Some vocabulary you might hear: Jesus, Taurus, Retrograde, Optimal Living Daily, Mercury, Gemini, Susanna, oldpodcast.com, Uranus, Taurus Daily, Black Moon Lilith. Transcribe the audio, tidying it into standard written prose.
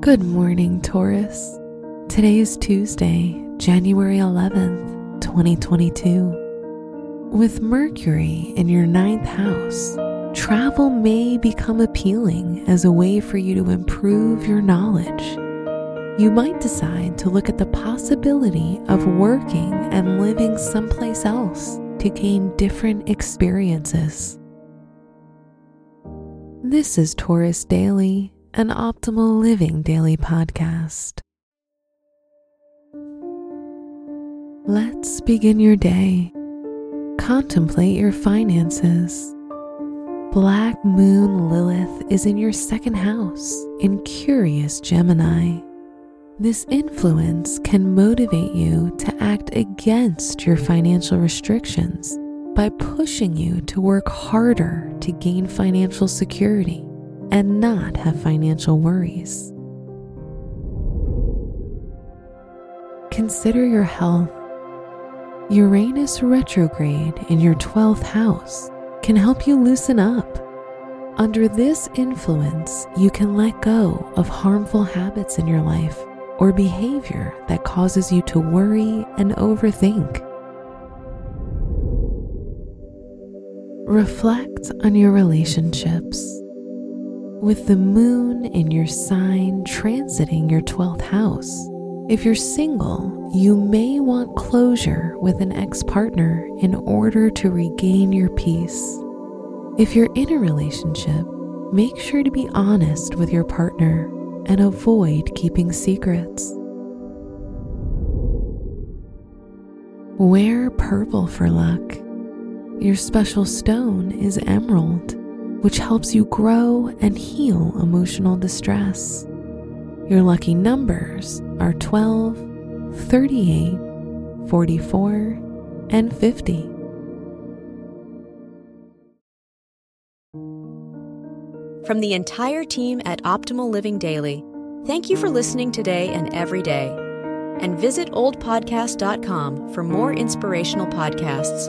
Good morning, Taurus. Today is Tuesday, January 11th, 2022. With Mercury in your 9th house, travel may become appealing as a way for you to improve your knowledge. You might decide to look at the possibility of working and living someplace else to gain different experiences. This is Taurus Daily, an Optimal Living Daily podcast. Let's begin your day. Contemplate your finances. Black Moon Lilith is in your 2nd house in curious Gemini. This influence can motivate you to act against your financial restrictions by pushing you to work harder to gain financial security and not have financial worries. Consider your health. Uranus retrograde in your 12th house can help you loosen up. Under this influence, you can let go of harmful habits in your life or behavior that causes you to worry and overthink. Reflect on your relationships. With the moon in your sign transiting your 12th house, if you're single, you may want closure with an ex-partner in order to regain your peace. If you're in a relationship, make sure to be honest with your partner and avoid keeping secrets. Wear purple for luck. Your special stone is emerald, which helps you grow and heal emotional distress. Your lucky numbers are 12, 38, 44, and 50. From the entire team at Optimal Living Daily, thank you for listening today and every day. And visit oldpodcast.com for more inspirational podcasts.